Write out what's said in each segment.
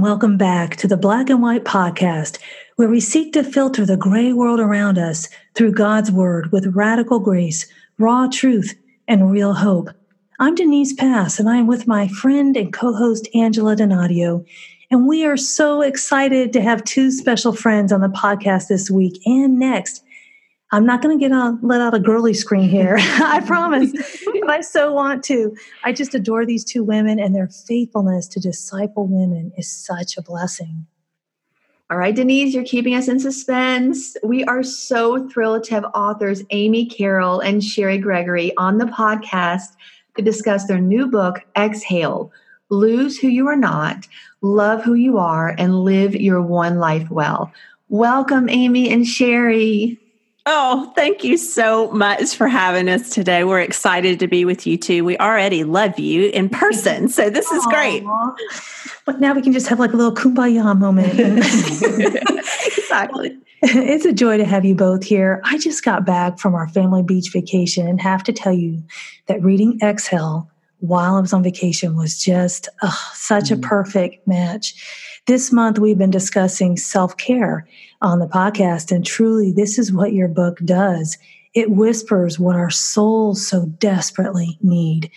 and welcome back to the Black and White Podcast, where we seek to filter the gray world around us through God's Word with radical grace, raw truth, and real hope. I'm Denise Pass, and I'm with my friend and co-host Angela Donadio, and we are so excited to have two special friends on the podcast this week and next. I'm not going to let out a girly scream here, I promise, but I so want to. I just adore these two women, and their faithfulness to disciple women is such a blessing. All right, Denise, you're keeping us in suspense. We are so thrilled to have authors Amy Carroll and Sherry Gregory on the podcast to discuss their new book, Exhale—Lose Who You Are Not, Love Who You Are, and Live Your One Life Well. Welcome, Amy and Sherry. Oh, thank you so much for having us today. We're excited to be with you two. We already love you in person, so this is great. But now we can just have like a little kumbaya moment. Exactly. It's a joy to have you both here. I just got back from our family beach vacation and have to tell you that reading Exhale while I was on vacation was just such a perfect match. This month, we've been discussing self-care on the podcast, and truly, this is what your book does. It whispers what our souls so desperately need.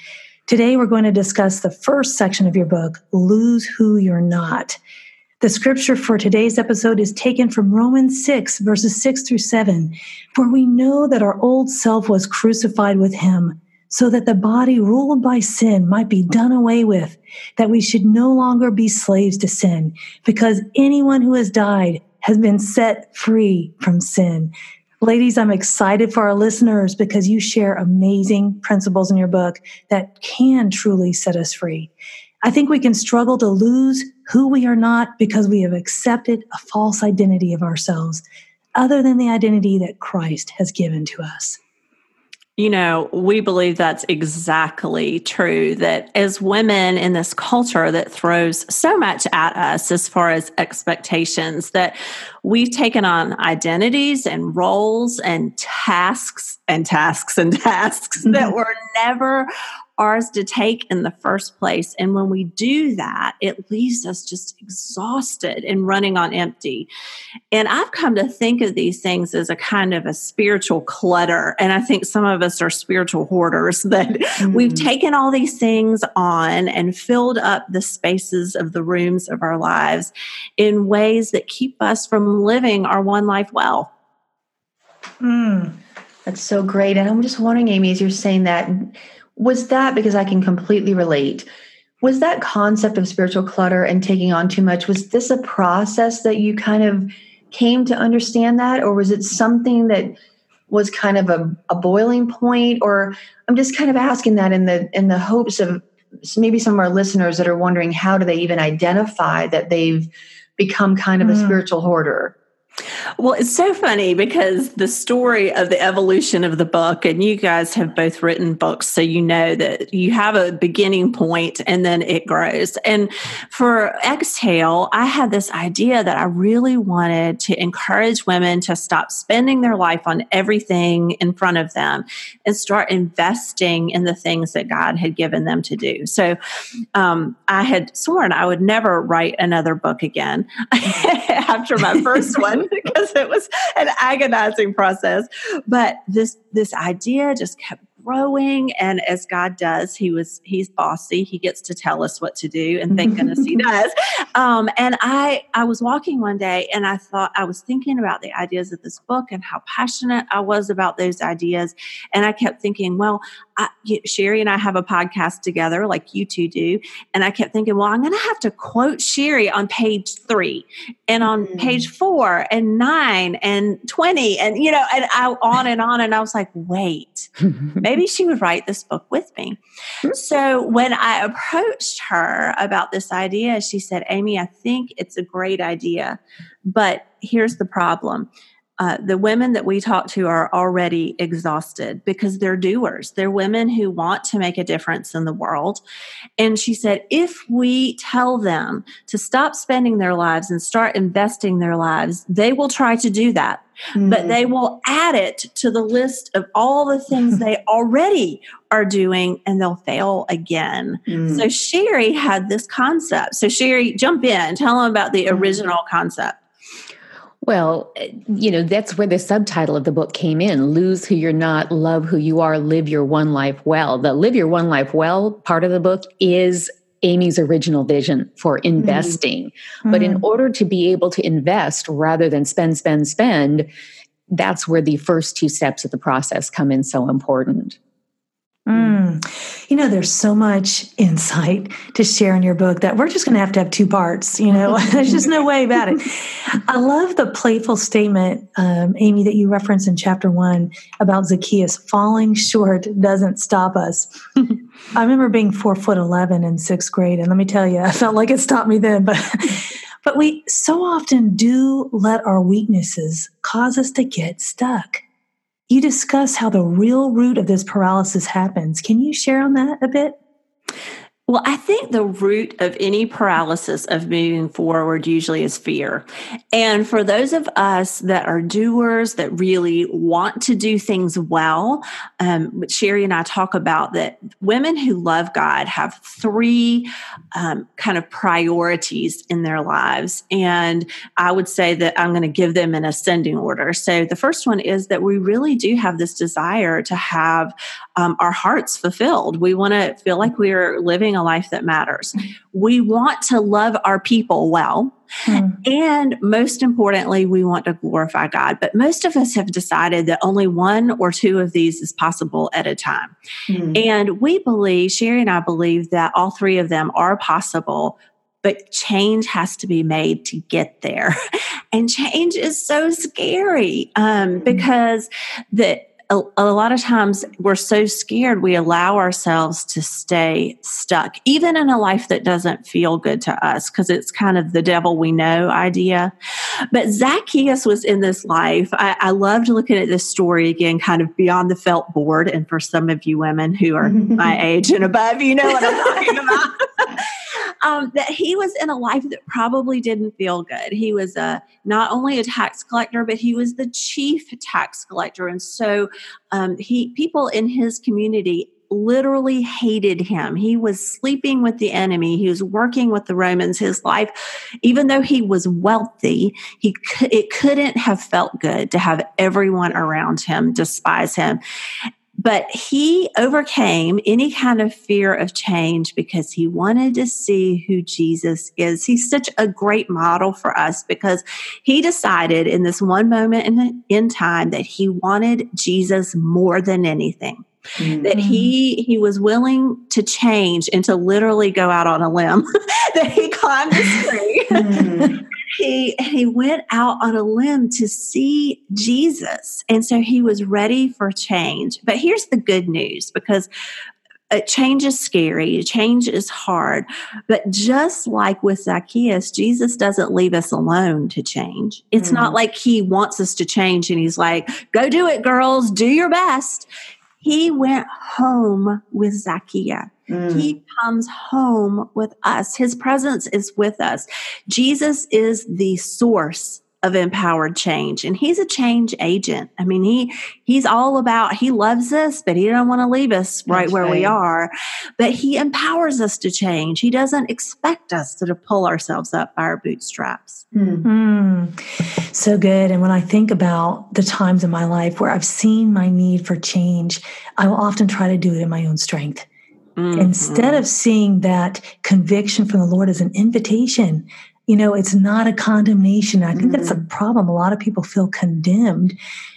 Today, we're going to discuss the first section of your book, Lose Who You're Not. The scripture for today's episode is taken from Romans 6, verses 6 through 7, where we know that our old self was crucified with him, so that the body ruled by sin might be done away with, that we should no longer be slaves to sin, because anyone who has died has been set free from sin. Ladies, I'm excited for our listeners because you share amazing principles in your book that can truly set us free. I think we can struggle to lose who we are not because we have accepted a false identity of ourselves, other than the identity that Christ has given to us. You know, we believe that's exactly true, that as women in this culture that throws so much at us as far as expectations, that we've taken on identities and roles and tasks mm-hmm. that were never ours to take in the first place. And when we do that, it leaves us just exhausted and running on empty. And I've come to think of these things as a kind of a spiritual clutter. And I think some of us are spiritual hoarders that we've taken all these things on and filled up the spaces of the rooms of our lives in ways that keep us from living our one life well. That's so great. And I'm just wondering, Amy, as you're saying that, was that, because I can completely relate, was that concept of spiritual clutter and taking on too much, was this a process that you kind of came to understand that? Or was it something that was kind of a boiling point? Or I'm just kind of asking that in the hopes of maybe some of our listeners that are wondering, how do they even identify that they've become kind of a spiritual hoarder? Well, it's so funny because the story of the evolution of the book, and you guys have both written books, so you know that you have a beginning point and then it grows. And for Exhale, I had this idea that I really wanted to encourage women to stop spending their life on everything in front of them and start investing in the things that God had given them to do. So I had sworn I would never write another book again after my first one. Because it was an agonizing process. But this idea just kept growing. And as God does, he's bossy. He gets to tell us what to do. And thank goodness he does. And I was walking one day and I was thinking about the ideas of this book and how passionate I was about those ideas. And I kept thinking, well, Sherry and I have a podcast together like you two do. And I kept thinking, well, I'm going to have to quote Sherry on page 3 and on page 4 and 9 and 20 and, you know, and on and on. And I was like, wait, maybe she would write this book with me. So when I approached her about this idea, she said, Amy, I think it's a great idea, but here's the problem. The women that we talk to are already exhausted because they're doers. They're women who want to make a difference in the world. And she said, if we tell them to stop spending their lives and start investing their lives, they will try to do that. Mm-hmm. But they will add it to the list of all the things they already are doing, and they'll fail again. Mm-hmm. So Sherry had this concept. So Sherry, jump in. Tell them about the original concept. Well, you know, that's where the subtitle of the book came in, Lose Who You're Not, Love Who You Are, Live Your One Life Well. The Live Your One Life Well part of the book is Amy's original vision for investing. Mm-hmm. But in order to be able to invest rather than spend, that's where the first two steps of the process come in so important. Mm. You know, there's so much insight to share in your book that we're just going to have two parts, you know, there's just no way about it. I love the playful statement, Amy, that you referenced in chapter 1 about Zacchaeus, falling short doesn't stop us. I remember being 4'11" in 6th grade. And let me tell you, I felt like it stopped me then, but we so often do let our weaknesses cause us to get stuck. You discuss how the real root of this paralysis happens. Can you share on that a bit? Well, I think the root of any paralysis of moving forward usually is fear. And for those of us that are doers that really want to do things well, Sherry and I talk about that women who love God have three kind of priorities in their lives. And I would say that I'm going to give them in ascending order. So the first one is that we really do have this desire to have our hearts fulfilled. We want to feel like we're living a life that matters. We want to love our people well. Mm. And most importantly, we want to glorify God. But most of us have decided that only one or two of these is possible at a time. Mm. And we believe, Sherry and I believe, that all three of them are possible, but change has to be made to get there. And change is so scary because a lot of times we're so scared we allow ourselves to stay stuck, even in a life that doesn't feel good to us, because it's kind of the devil we know idea. But Zacchaeus was in this life. I loved looking at this story again, kind of beyond the felt board. And for some of you women who are my age and above, you know what I'm talking about. That he was in a life that probably didn't feel good. He was not only a tax collector, but he was the chief tax collector. And so people in his community literally hated him. He was sleeping with the enemy. He was working with the Romans. His life, even though he was wealthy, it couldn't have felt good to have everyone around him despise him. But he overcame any kind of fear of change because he wanted to see who Jesus is. He's such a great model for us because he decided in this one moment in time that he wanted Jesus more than anything. Mm-hmm. That he was willing to change and to literally go out on a limb, that he climbed this tree. Mm-hmm. He went out on a limb to see Jesus. And so he was ready for change. But here's the good news, because change is scary. Change is hard. But just like with Zacchaeus, Jesus doesn't leave us alone to change. It's not like he wants us to change and he's like, go do it, girls, do your best. He went home with Zacchaeus. Mm. He comes home with us. His presence is with us. Jesus is the source of empowered change, and he's a change agent. I mean, he's all about, he loves us, but he doesn't want to leave us right where we are. But he empowers us to change. He doesn't expect us to pull ourselves up by our bootstraps. Mm. Mm. So good. And when I think about the times in my life where I've seen my need for change, I will often try to do it in my own strength. Mm-hmm. Instead of seeing that conviction from the Lord as an invitation, you know, it's not a condemnation. I think that's a problem. A lot of people feel condemned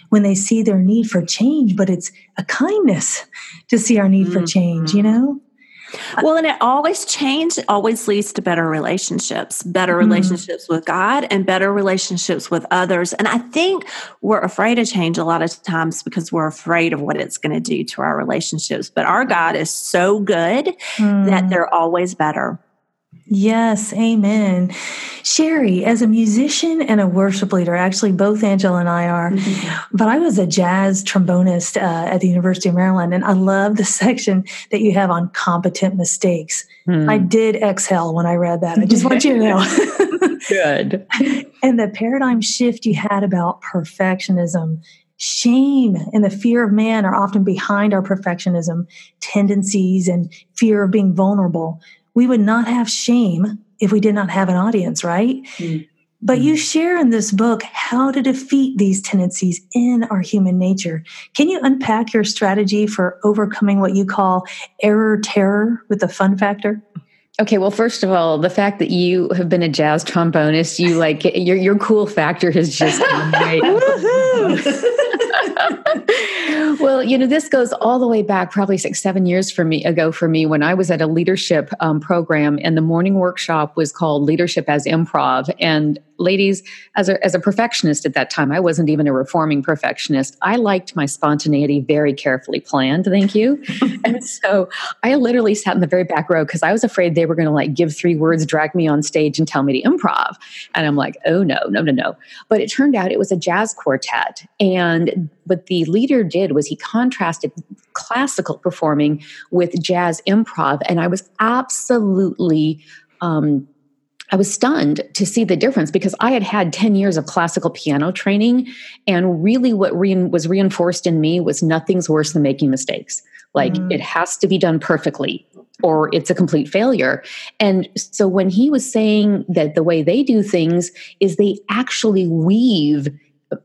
when they see their need for change, but it's a kindness to see our need for change, you know? Well, and change always leads to better relationships with God and better relationships with others. And I think we're afraid of change a lot of times because we're afraid of what it's going to do to our relationships. But our God is so good that they're always better. Yes, amen. Sherry, as a musician and a worship leader, actually both Angela and I are, mm-hmm. but I was a jazz trombonist at the University of Maryland, and I love the section that you have on competent mistakes. Mm. I did exhale when I read that. I just want you to know. Good. And the paradigm shift you had about perfectionism, shame and the fear of man are often behind our perfectionism tendencies and fear of being vulnerable. We would not have shame if we did not have an audience, right? Mm-hmm. But you share in this book how to defeat these tendencies in our human nature. Can you unpack your strategy for overcoming what you call error terror with the fun factor? Okay, well, first of all, the fact that you have been a jazz trombonist, you like your cool factor has just been great. Woohoo! Well, you know, this goes all the way back probably 6-7 years ago for me when I was at a leadership program, and the morning workshop was called Leadership as Improv. And ladies, as a perfectionist at that time, I wasn't even a reforming perfectionist. I liked my spontaneity very carefully planned. Thank you. And so I literally sat in the very back row because I was afraid they were going to like give 3 words, drag me on stage and tell me to improv. And I'm like, oh no. But it turned out it was a jazz quartet. And what the leader did was he contrasted classical performing with jazz improv. And I was absolutely I was stunned to see the difference because I had 10 years of classical piano training, and really what was reinforced in me was nothing's worse than making mistakes. Like it has to be done perfectly or it's a complete failure. And so when he was saying that the way they do things is they actually weave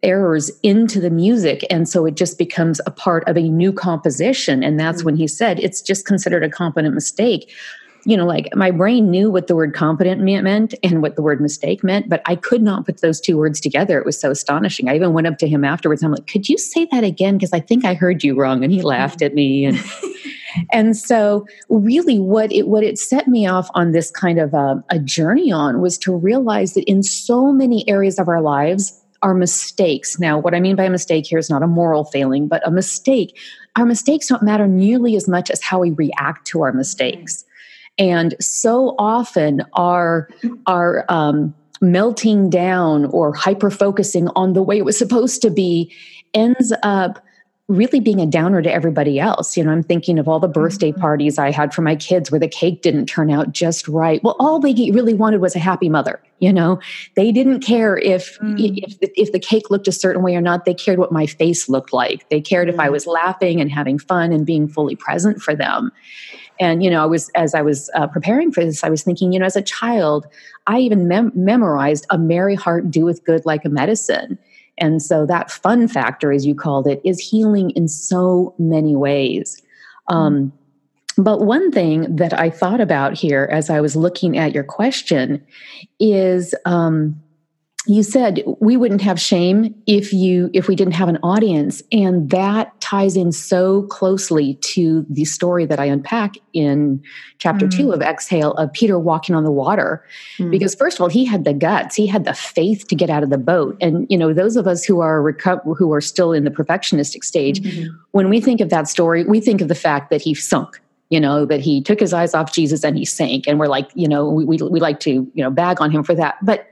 errors into the music, and so it just becomes a part of a new composition. And that's when he said it's just considered a competent mistake. You know, like my brain knew what the word competent meant and what the word mistake meant, but I could not put those 2 words together. It was so astonishing. I even went up to him afterwards. I'm like, could you say that again? Because I think I heard you wrong. And he laughed at me. And and so really what it set me off on this kind of a journey on was to realize that in so many areas of our lives are mistakes. Now, what I mean by a mistake here is not a moral failing, but a mistake. Our mistakes don't matter nearly as much as how we react to our mistakes. And so often our melting down or hyper-focusing on the way it was supposed to be ends up really being a downer to everybody else. You know, I'm thinking of all the birthday parties I had for my kids where the cake didn't turn out just right. Well, all they really wanted was a happy mother. You know, they didn't care if the cake looked a certain way or not. They cared what my face looked like. They cared if I was laughing and having fun and being fully present for them. And, you know, as I was preparing for this, I was thinking, you know, as a child, I even memorized a merry heart doeth good like a medicine. And so that fun factor, as you called it, is healing in so many ways. But one thing that I thought about here as I was looking at your question is you said we wouldn't have shame if we didn't have an audience. And that ties in so closely to the story that I unpack in chapter 2 of Exhale of Peter walking on the water. Because first of all, he had the guts, he had the faith to get out of the boat. And you know, those of us who are still in the perfectionistic stage, when we think of that story, we think of the fact that he sunk. You know, that he took his eyes off Jesus and he sank. And we're like, you know, we like to, you know, bag on him for that. But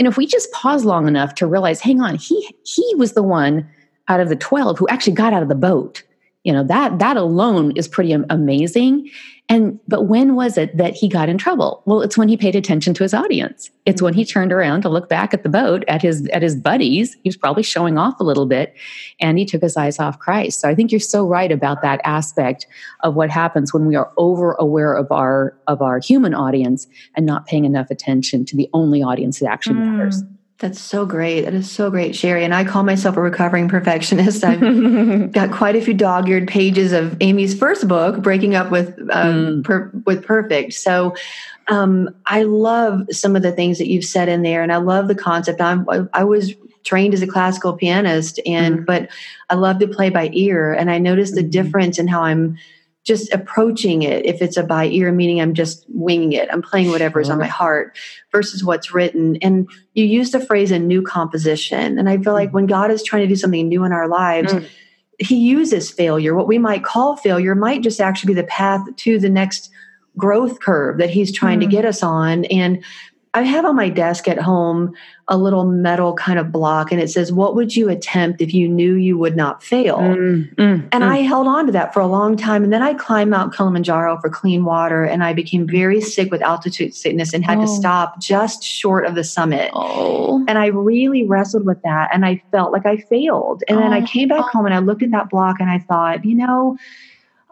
and if we just pause long enough to realize, hang on, he was the one out of the 12 who actually got out of the boat. You know, that alone is pretty amazing. But when was it that he got in trouble? Well, it's when he paid attention to his audience. It's when he turned around to look back at the boat, at his buddies. He was probably showing off a little bit, and he took his eyes off Christ. So I think you're so right about that aspect of what happens when we are over aware of our human audience and not paying enough attention to the only audience that actually matters. That's so great. That is so great, Sherry. And I call myself a recovering perfectionist. I've got quite a few dog-eared pages of Amy's first book, Breaking Up with Perfect. So I love some of the things that you've said in there, and I love the concept. I was trained as a classical pianist, and but I love to play by ear, and I noticed the difference in how I'm just approaching it. If it's a by ear, meaning I'm just winging it, I'm playing whatever is on my heart versus what's written. And you use the phrase a new composition. And I feel like when God is trying to do something new in our lives, he uses failure. What we might call failure might just actually be the path to the next growth curve that he's trying to get us on. And I have on my desk at home a little metal kind of block, and it says, what would you attempt if you knew you would not fail? And I held on to that for a long time. And then I climbed Mount Kilimanjaro for clean water, and I became very sick with altitude sickness and had to stop just short of the summit. And I really wrestled with that, and I felt like I failed. And then I came back home and I looked at that block and I thought, you know,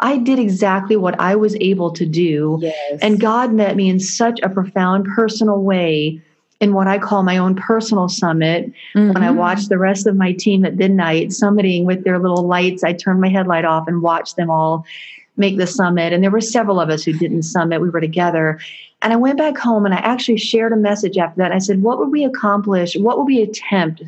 I did exactly what I was able to do. Yes. And God met me in such a profound personal way in what I call my own personal summit. When I watched the rest of my team at midnight summiting with their little lights, I turned my headlight off and watched them all make the summit. And there were several of us who didn't summit. We were together. And I went back home and I actually shared a message after that. I said, what would we accomplish? What would we attempt,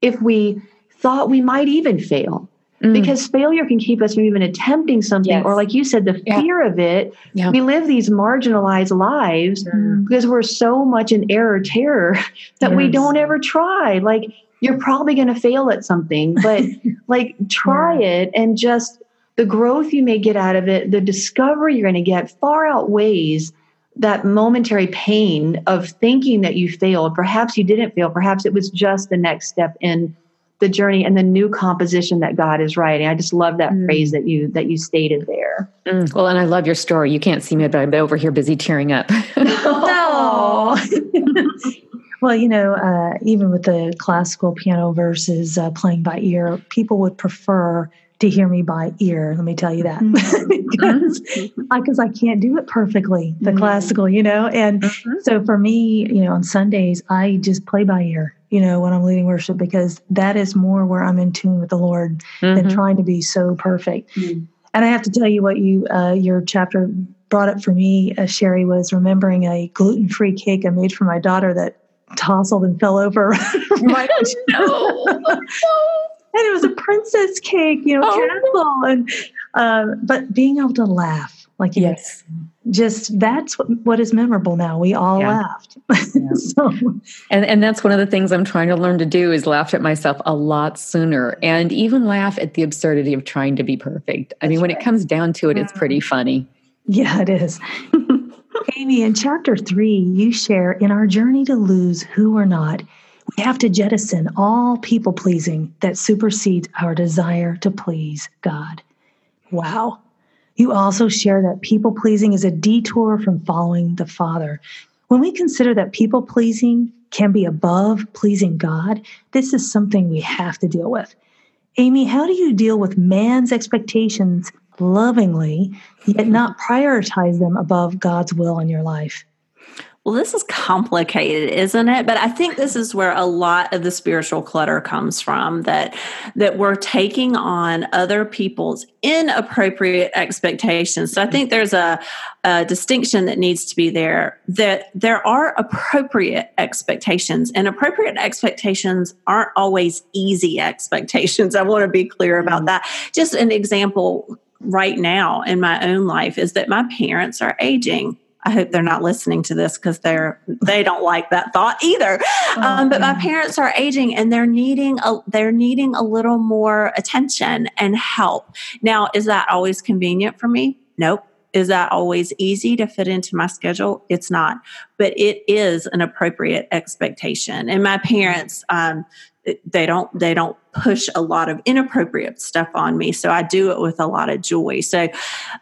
if we thought we might even fail? Because failure can keep us from even attempting something. Or like you said, the fear of it. We live these marginalized lives because we're so much in error terror that we don't ever try. Like, you're probably going to fail at something, but like, try it, and just the growth you may get out of it, the discovery you're going to get far outweighs that momentary pain of thinking that you failed. Perhaps you didn't fail. Perhaps it was just the next step in the journey and the new composition that God is writing. I just love that phrase that you stated there. Well, and I love your story. You can't see me, but I'm over here busy tearing up. Well, you know, even with the classical piano versus playing by ear, people would prefer to hear me by ear. Let me tell you that, because I can't do it perfectly, the classical, you know? And so for me, you know, on Sundays, I just play by ear, you know, when I'm leading worship, because that is more where I'm in tune with the Lord than trying to be so perfect. And I have to tell you what you, your chapter brought up for me, Sherry, was remembering a gluten-free cake I made for my daughter that tousled and fell over. And it was a princess cake, you know, careful. And, but being able to laugh, like, just that's what is memorable now. We all laughed. And that's one of the things I'm trying to learn to do, is laugh at myself a lot sooner, and even laugh at the absurdity of trying to be perfect. I mean, when it comes down to it, it's pretty funny. Yeah, it is. Amy, in chapter 3, you share, in our journey to lose who we're not, we have to jettison all people-pleasing that supersedes our desire to please God. Wow. You also share that people-pleasing is a detour from following the Father. When we consider that people-pleasing can be above pleasing God, this is something we have to deal with. Amy, how do you deal with man's expectations lovingly, yet not prioritize them above God's will in your life? Well, this is complicated, isn't it? But I think this is where a lot of the spiritual clutter comes from, that we're taking on other people's inappropriate expectations. So I think there's a distinction that needs to be there, that there are appropriate expectations, and appropriate expectations aren't always easy expectations. I want to be clear about that. Just an example right now in my own life is that my parents are aging. I hope they're not listening to this, because they don't like that thought either. But my parents are aging, and they're needing a little more attention and help. Now, is that always convenient for me? Nope. Is that always easy to fit into my schedule? It's not. But it is an appropriate expectation. And my parents, they don't push a lot of inappropriate stuff on me. So I do it with a lot of joy. So,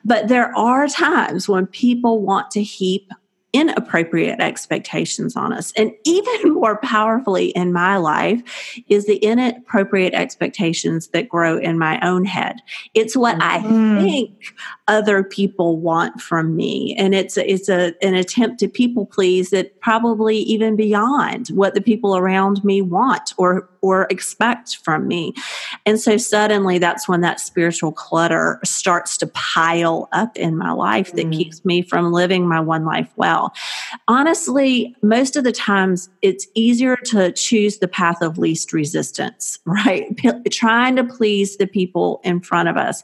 but there are times when people want to heap inappropriate expectations on us. And even more powerfully in my life is the inappropriate expectations that grow in my own head. It's what I think other people want from me. And it's an attempt to people please that probably even beyond what the people around me want or expect from me. And so suddenly that's when that spiritual clutter starts to pile up in my life that keeps me from living my one life well. Honestly, most of the times it's easier to choose the path of least resistance, right? Trying to please the people in front of us.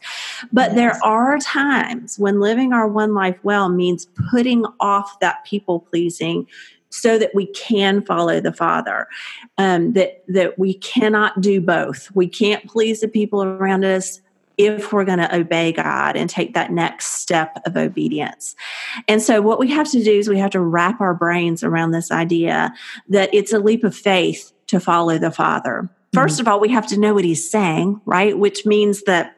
But there are times when living our one life well means putting off that people pleasing so that we can follow the Father, that we cannot do both. We can't please the people around us if we're going to obey God and take that next step of obedience. And so what we have to do is we have to wrap our brains around this idea that it's a leap of faith to follow the Father. First of all, we have to know what He's saying, right? Which means that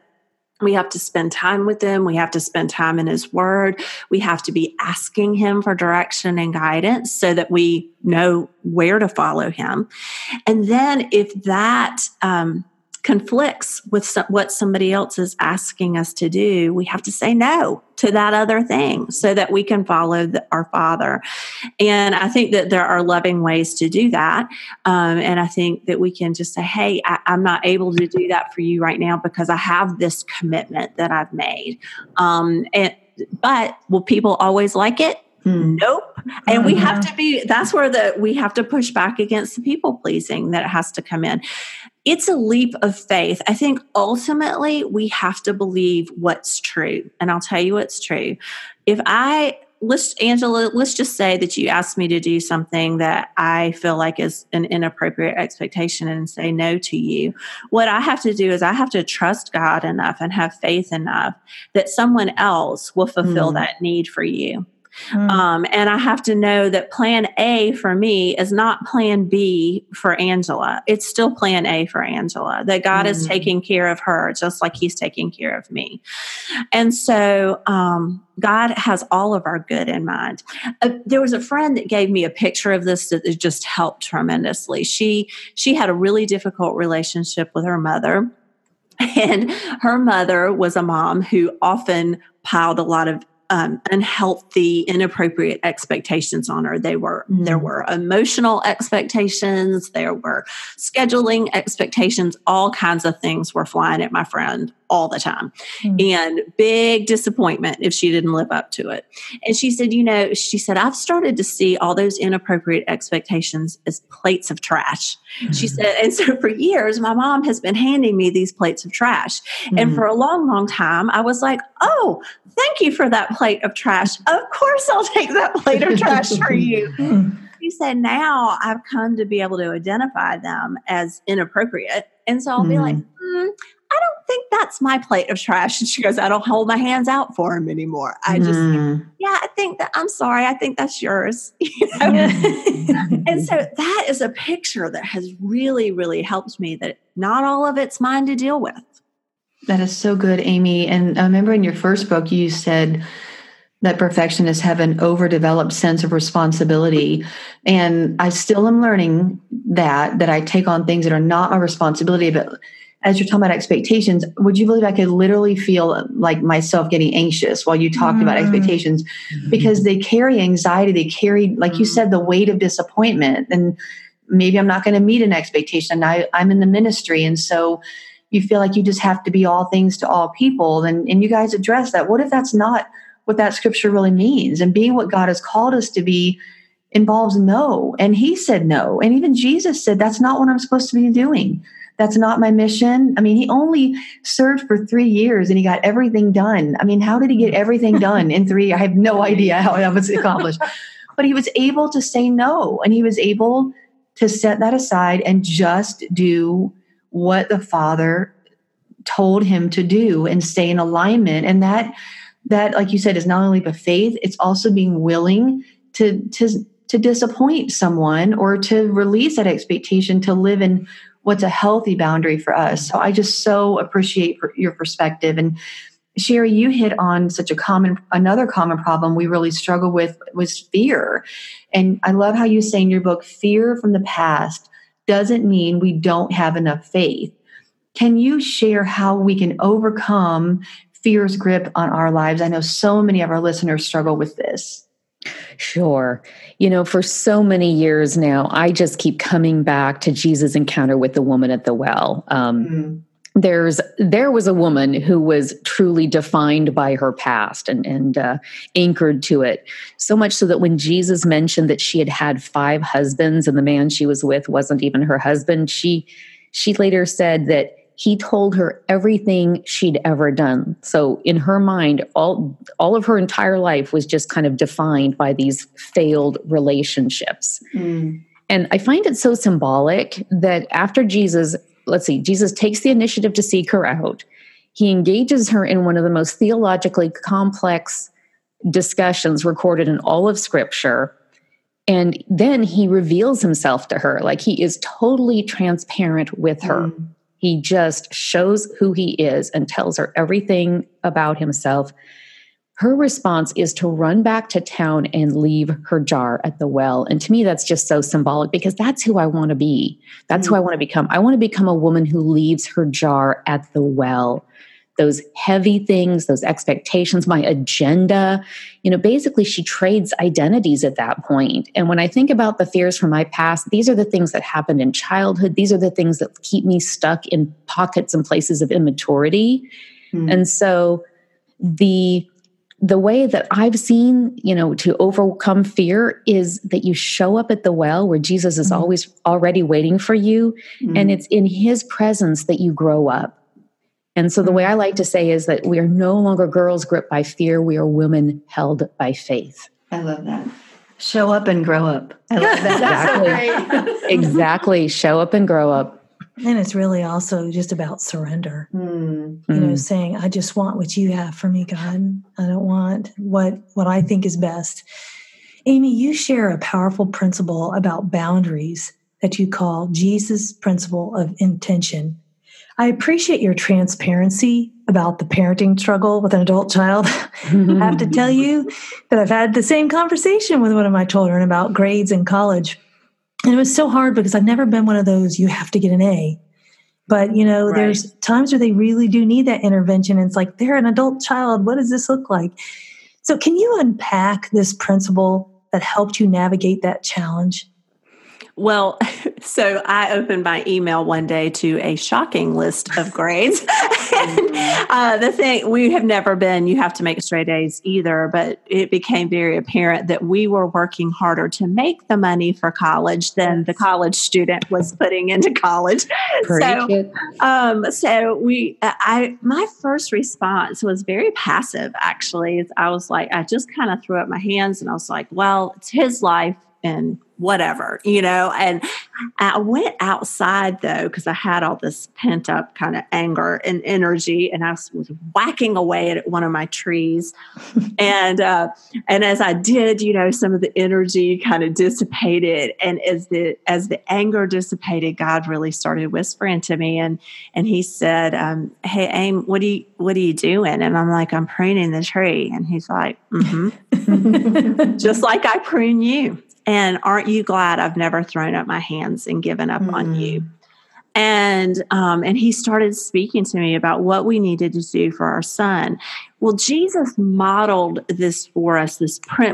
we have to spend time with Him. We have to spend time in His Word. We have to be asking Him for direction and guidance so that we know where to follow Him. And then if that conflicts with what somebody else is asking us to do, we have to say no to that other thing so that we can follow our Father. And I think that there are loving ways to do that. And I think that we can just say, hey, I'm not able to do that for you right now because I have this commitment that I've made. But will people always like it? Nope. And we have to be, that's where we have to push back against the people pleasing that has to come in. It's a leap of faith. I think ultimately we have to believe what's true. And I'll tell you what's true. Angela, let's just say that you asked me to do something that I feel like is an inappropriate expectation and say no to you. What I have to do is I have to trust God enough and have faith enough that someone else will fulfill that need for you. And I have to know that plan A for me is not plan B for Angela. It's still plan A for Angela, that God is taking care of her just like He's taking care of me. And so God has all of our good in mind. There was a friend that gave me a picture of this that just helped tremendously. She had a really difficult relationship with her mother. And her mother was a mom who often piled a lot of unhealthy, inappropriate expectations on her. There were emotional expectations, there were scheduling expectations, all kinds of things were flying at my friend all the time. And big disappointment if she didn't live up to it. And she said, I've started to see all those inappropriate expectations as plates of trash. She said, and so for years, my mom has been handing me these plates of trash. And for a long, long time, I was like, oh, thank you for that plate of trash. Of course I'll take that plate of trash for you. She said, now I've come to be able to identify them as inappropriate. And so I'll be like, I don't think that's my plate of trash. And she goes, I don't hold my hands out for him anymore. I just think, I think that, I'm sorry, I think that's yours. And so that is a picture that has really, really helped me, that not all of it's mine to deal with. That is so good, Amy. And I remember in your first book, you said that perfectionists have an overdeveloped sense of responsibility. And I still am learning that I take on things that are not my responsibility, but as you're talking about expectations, would you believe I could literally feel like myself getting anxious while you talked about expectations, because they carry anxiety, they carry, like you said, the weight of disappointment, and maybe I'm not going to meet an expectation. I'm in the ministry. And so you feel like you just have to be all things to all people. And you guys address that. What if that's not what that scripture really means? And being what God has called us to be involves no. And He said no. And even Jesus said, that's not what I'm supposed to be doing. That's not my mission. I mean, He only served for 3 years and He got everything done. I mean, how did He get everything done in 3 years? I have no idea how that was accomplished. But He was able to say no. And He was able to set that aside and just do what the Father told Him to do and stay in alignment. And that, like you said, is not only a faith, it's also being willing to disappoint someone or to release that expectation, to live in what's a healthy boundary for us. So I just so appreciate your perspective. And Sherry, you hit on such another common problem we really struggle with was fear. And I love how you say in your book, fear from the past doesn't mean we don't have enough faith. Can you share how we can overcome fear's grip on our lives? I know so many of our listeners struggle with this. Sure. For so many years now, I just keep coming back to Jesus' encounter with the woman at the well. There was a woman who was truly defined by her past and anchored to it, so much so that when Jesus mentioned that she had had 5 husbands and the man she was with wasn't even her husband, she later said that he told her everything she'd ever done. So in her mind, all of her entire life was just kind of defined by these failed relationships. And I find it so symbolic that after Jesus takes the initiative to seek her out, he engages her in one of the most theologically complex discussions recorded in all of Scripture. And then he reveals himself to her. Like, he is totally transparent with her. Mm. He just shows who he is and tells her everything about himself. Her response is to run back to town and leave her jar at the well. And to me, that's just so symbolic, because that's who I want to be. That's who I want to become. I want to become a woman who leaves her jar at the well. Those heavy things, those expectations, my agenda, you know, basically she trades identities at that point. And when I think about the fears from my past, these are the things that happened in childhood. These are the things that keep me stuck in pockets and places of immaturity. Mm. And so the way that I've seen, you know, to overcome fear is that you show up at the well where Jesus is always already waiting for you. Mm. And it's in his presence that you grow up. And so the way I like to say is that we are no longer girls gripped by fear. We are women held by faith. I love that. Show up and grow up. I love that. Exactly. So exactly. Show up and grow up. And it's really also just about surrender. Mm. You know, saying, I just want what you have for me, God. I don't want what I think is best. Amy, you share a powerful principle about boundaries that you call Jesus' principle of intention. I appreciate your transparency about the parenting struggle with an adult child. I have to tell you that I've had the same conversation with one of my children about grades in college. And it was so hard because I've never been one of those, you have to get an A. But, you know, there's times where they really do need that intervention. And it's like, they're an adult child. What does this look like? So can you unpack this principle that helped you navigate that challenge? Well, so I opened my email one day to a shocking list of grades. And, the thing, we have never been, you have to make straight A's either, but it became very apparent that we were working harder to make the money for college than the college student was putting into college. My first response was very passive, actually. I was like, I just kind of threw up my hands and I was like, well, it's his life. And whatever, you know, and I went outside though, because I had all this pent up kind of anger and energy, and I was whacking away at one of my trees. and as I did, you know, some of the energy kind of dissipated. And as the anger dissipated, God really started whispering to me, and he said, hey, Aim, what are you doing? And I'm like, I'm pruning the tree. And he's like, mm-hmm. Just like I prune you. And aren't you glad I've never thrown up my hands and given up on you? And he started speaking to me about what we needed to do for our son. Well, Jesus modeled this for us,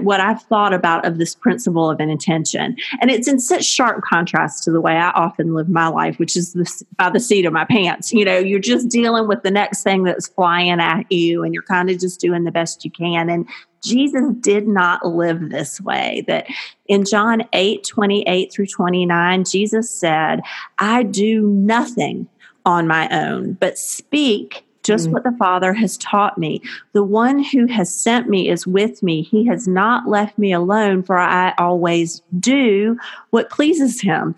what I've thought about of this principle of an intention. And it's in such sharp contrast to the way I often live my life, which is by the seat of my pants. You know, you're just dealing with the next thing that's flying at you, and you're kind of just doing the best you can. And Jesus did not live this way. That in John 8:28 through 29, Jesus said, I do nothing on my own, but speak just what the Father has taught me. The one who has sent me is with me. He has not left me alone, for I always do what pleases him.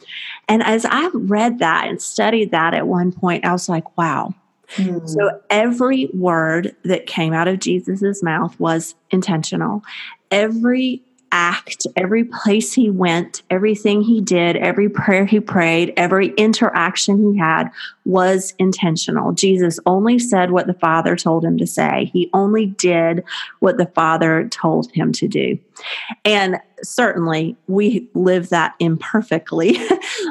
And as I read that and studied that at one point, I was like, wow. Mm. So every word that came out of Jesus's mouth was intentional. Every act, every place he went, everything he did, every prayer he prayed, every interaction he had was intentional. Jesus only said what the Father told him to say. He only did what the Father told him to do. And certainly we live that imperfectly,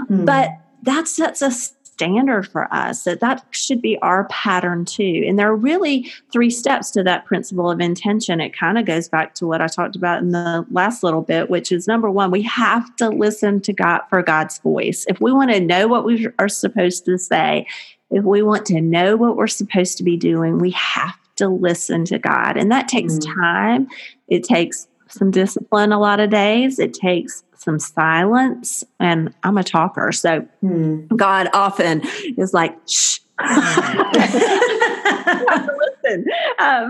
but that sets us standard for us, that should be our pattern too. And there are really three steps to that principle of intention. It kind of goes back to what I talked about in the last little bit, which is number one, we have to listen to God for God's voice. If we want to know what we are supposed to say, if we want to know what we're supposed to be doing, we have to listen to God. And that takes time. It takes some discipline a lot of days. It takes some silence, and I'm a talker. So God often is like, shh, listen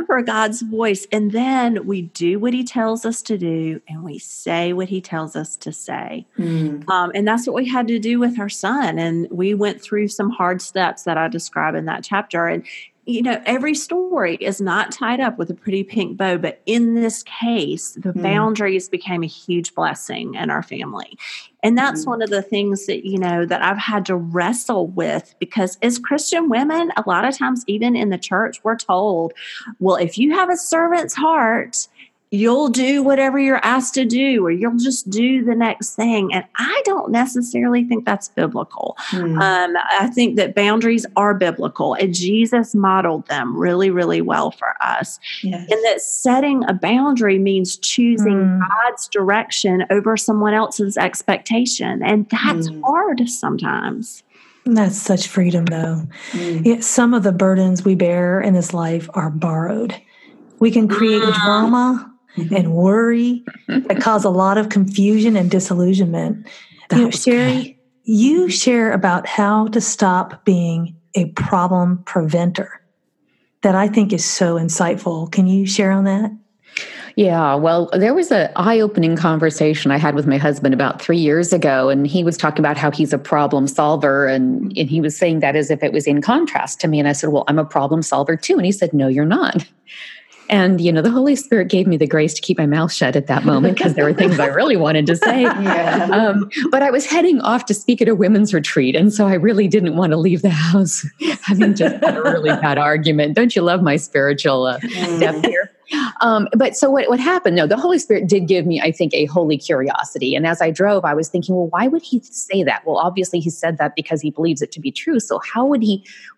for God's voice. And then we do what he tells us to do, and we say what he tells us to say. And that's what we had to do with our son. And we went through some hard steps that I describe in that chapter. And you know, every story is not tied up with a pretty pink bow, but in this case, the boundaries became a huge blessing in our family. And that's one of the things that, you know, that I've had to wrestle with, because as Christian women, a lot of times, even in the church, we're told, well, if you have a servant's heart, you'll do whatever you're asked to do, or you'll just do the next thing. And I don't necessarily think that's biblical. I think that boundaries are biblical, and Jesus modeled them really, really well for us. Yes. And that setting a boundary means choosing God's direction over someone else's expectation. And that's hard sometimes. That's such freedom, though. Yet some of the burdens we bear in this life are borrowed. We can create drama and worry that cause a lot of confusion and disillusionment. You know, Sherry, you share about how to stop being a problem preventer. That I think is so insightful. Can you share on that? Yeah, well, there was an eye-opening conversation I had with my husband about 3 years ago, and he was talking about how he's a problem solver, and he was saying that as if it was in contrast to me. And I said, well, I'm a problem solver too. And he said, no, you're not. And, you know, the Holy Spirit gave me the grace to keep my mouth shut at that moment, because there were things I really wanted to say. Yeah. But I was heading off to speak at a women's retreat. And so I really didn't want to leave the house having just had a really bad argument. Don't you love my spiritual depth here? But so what happened? No, the Holy Spirit did give me, I think, a holy curiosity. And as I drove, I was thinking, well, why would he say that? Well, obviously he said that because he believes it to be true. So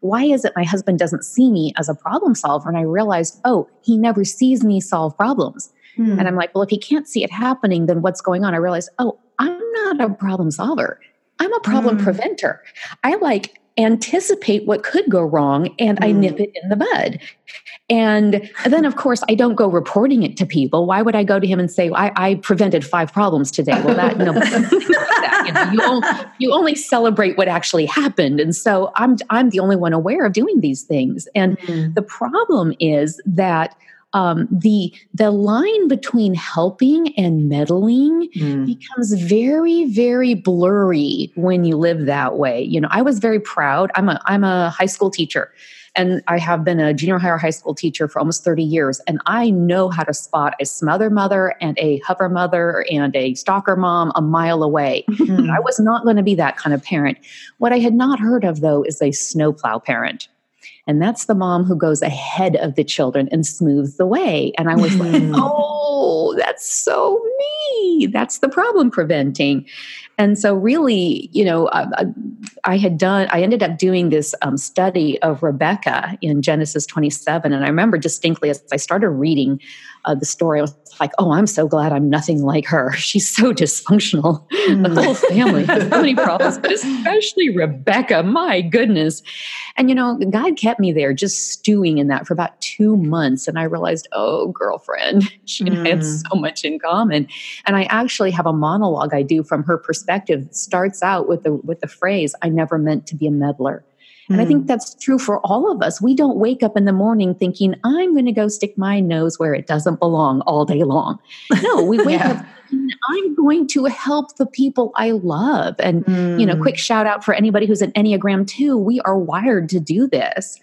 why is it my husband doesn't see me as a problem solver? And I realized, oh, he never sees me solve problems. And I'm like, well, if he can't see it happening, then what's going on? I realized, oh, I'm not a problem solver. I'm a problem preventer. I anticipate what could go wrong, and I nip it in the bud. And then, of course, I don't go reporting it to people. Why would I go to him and say, I prevented 5 problems today? Well, that, no, that, you know, you only celebrate what actually happened. And so I'm the only one aware of doing these things. And the problem is that the line between helping and meddling becomes very, very blurry when you live that way. You know, I was very proud. I'm a high school teacher, and I have been a junior high school teacher for almost 30 years. And I know how to spot a smother mother and a hover mother and a stalker mom a mile away. And I was not going to be that kind of parent. What I had not heard of, though, is a snowplow parent. And that's the mom who goes ahead of the children and smooths the way. And I was like, oh, that's so me. That's the problem preventing. And so really, you know, I ended up doing this study of Rebecca in Genesis 27. And I remember distinctly as I started reading the story, I was like, oh, I'm so glad I'm nothing like her. She's so dysfunctional. The whole family has so many problems, but especially Rebecca, my goodness. And, you know, God kept me there just stewing in that for about 2 months. And I realized, oh, girlfriend, she and I had so much in common. And I actually have a monologue I do from her perspective that starts out with the phrase, I never meant to be a meddler. And I think that's true for all of us. We don't wake up in the morning thinking, I'm going to go stick my nose where it doesn't belong all day long. No, we wake up thinking, I'm going to help the people I love. And, you know, quick shout out for anybody who's an Enneagram 2, we are wired to do this.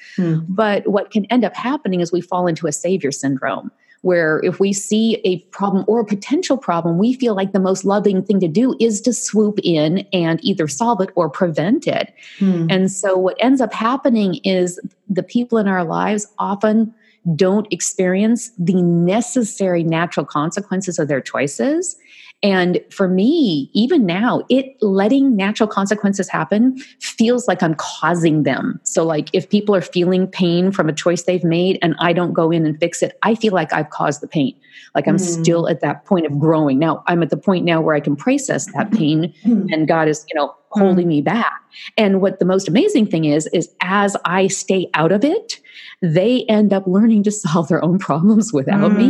But what can end up happening is we fall into a savior syndrome, where if we see a problem or a potential problem, we feel like the most loving thing to do is to swoop in and either solve it or prevent it. And so what ends up happening is the people in our lives often don't experience the necessary natural consequences of their choices. And for me, even now, letting natural consequences happen feels like I'm causing them. So like if people are feeling pain from a choice they've made and I don't go in and fix it, I feel like I've caused the pain. Like I'm still at that point of growing. Now I'm at the point now where I can process that pain and God is, you know, holding me back. And what the most amazing thing is as I stay out of it, they end up learning to solve their own problems without me.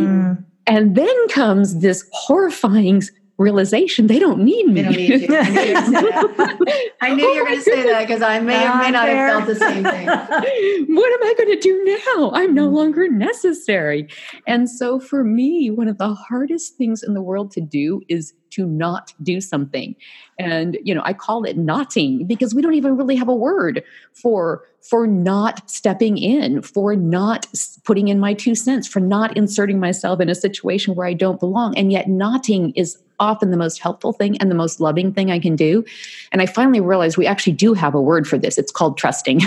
And then comes this horrifying realization, they don't need me. They don't need you. I knew you were going to say that, because I may or may not have felt the same thing. What am I going to do now? I'm no longer necessary. And so for me, one of the hardest things in the world to do is to not do something. And, you know, I call it knotting because we don't even really have a word for not stepping in, for not putting in my 2 cents, for not inserting myself in a situation where I don't belong. And yet knotting is often the most helpful thing and the most loving thing I can do. And I finally realized we actually do have a word for this. It's called trusting.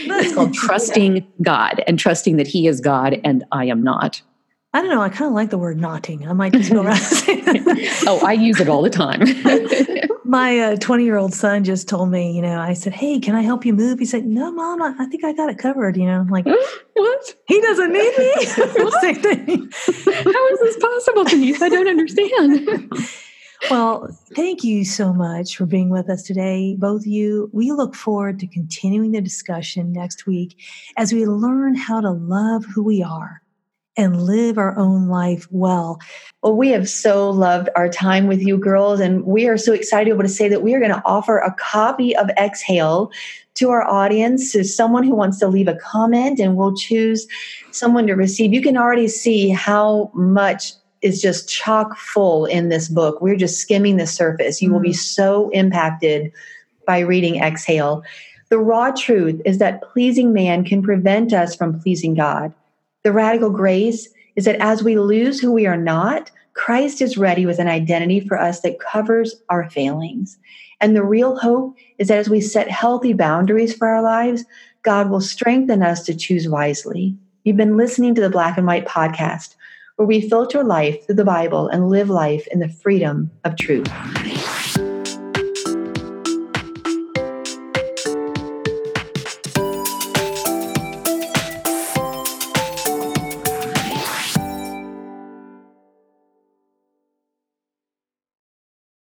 It's called trusting God and trusting that He is God and I am not. I don't know. I kind of like the word knotting. I might just go around saying that. Oh, I use it all the time. My 20-year-old son just told me, you know, I said, hey, can I help you move? He said, no, Mom, I think I got it covered. You know, I'm like, what? He doesn't need me. Same thing. How is this possible, Denise? I don't understand. Well, thank you so much for being with us today, both of you. We look forward to continuing the discussion next week as we learn how to love who we are and live our own life well. Well, we have so loved our time with you girls, and we are so excited to be able to say that we are going to offer a copy of Exhale to our audience, to someone who wants to leave a comment, and we'll choose someone to receive. You can already see how much is just chock full in this book. We're just skimming the surface. You will be so impacted by reading Exhale. The raw truth is that pleasing man can prevent us from pleasing God. The radical grace is that as we lose who we are not, Christ is ready with an identity for us that covers our failings. And the real hope is that as we set healthy boundaries for our lives, God will strengthen us to choose wisely. You've been listening to the Black and White Podcast, where we filter life through the Bible and live life in the freedom of truth.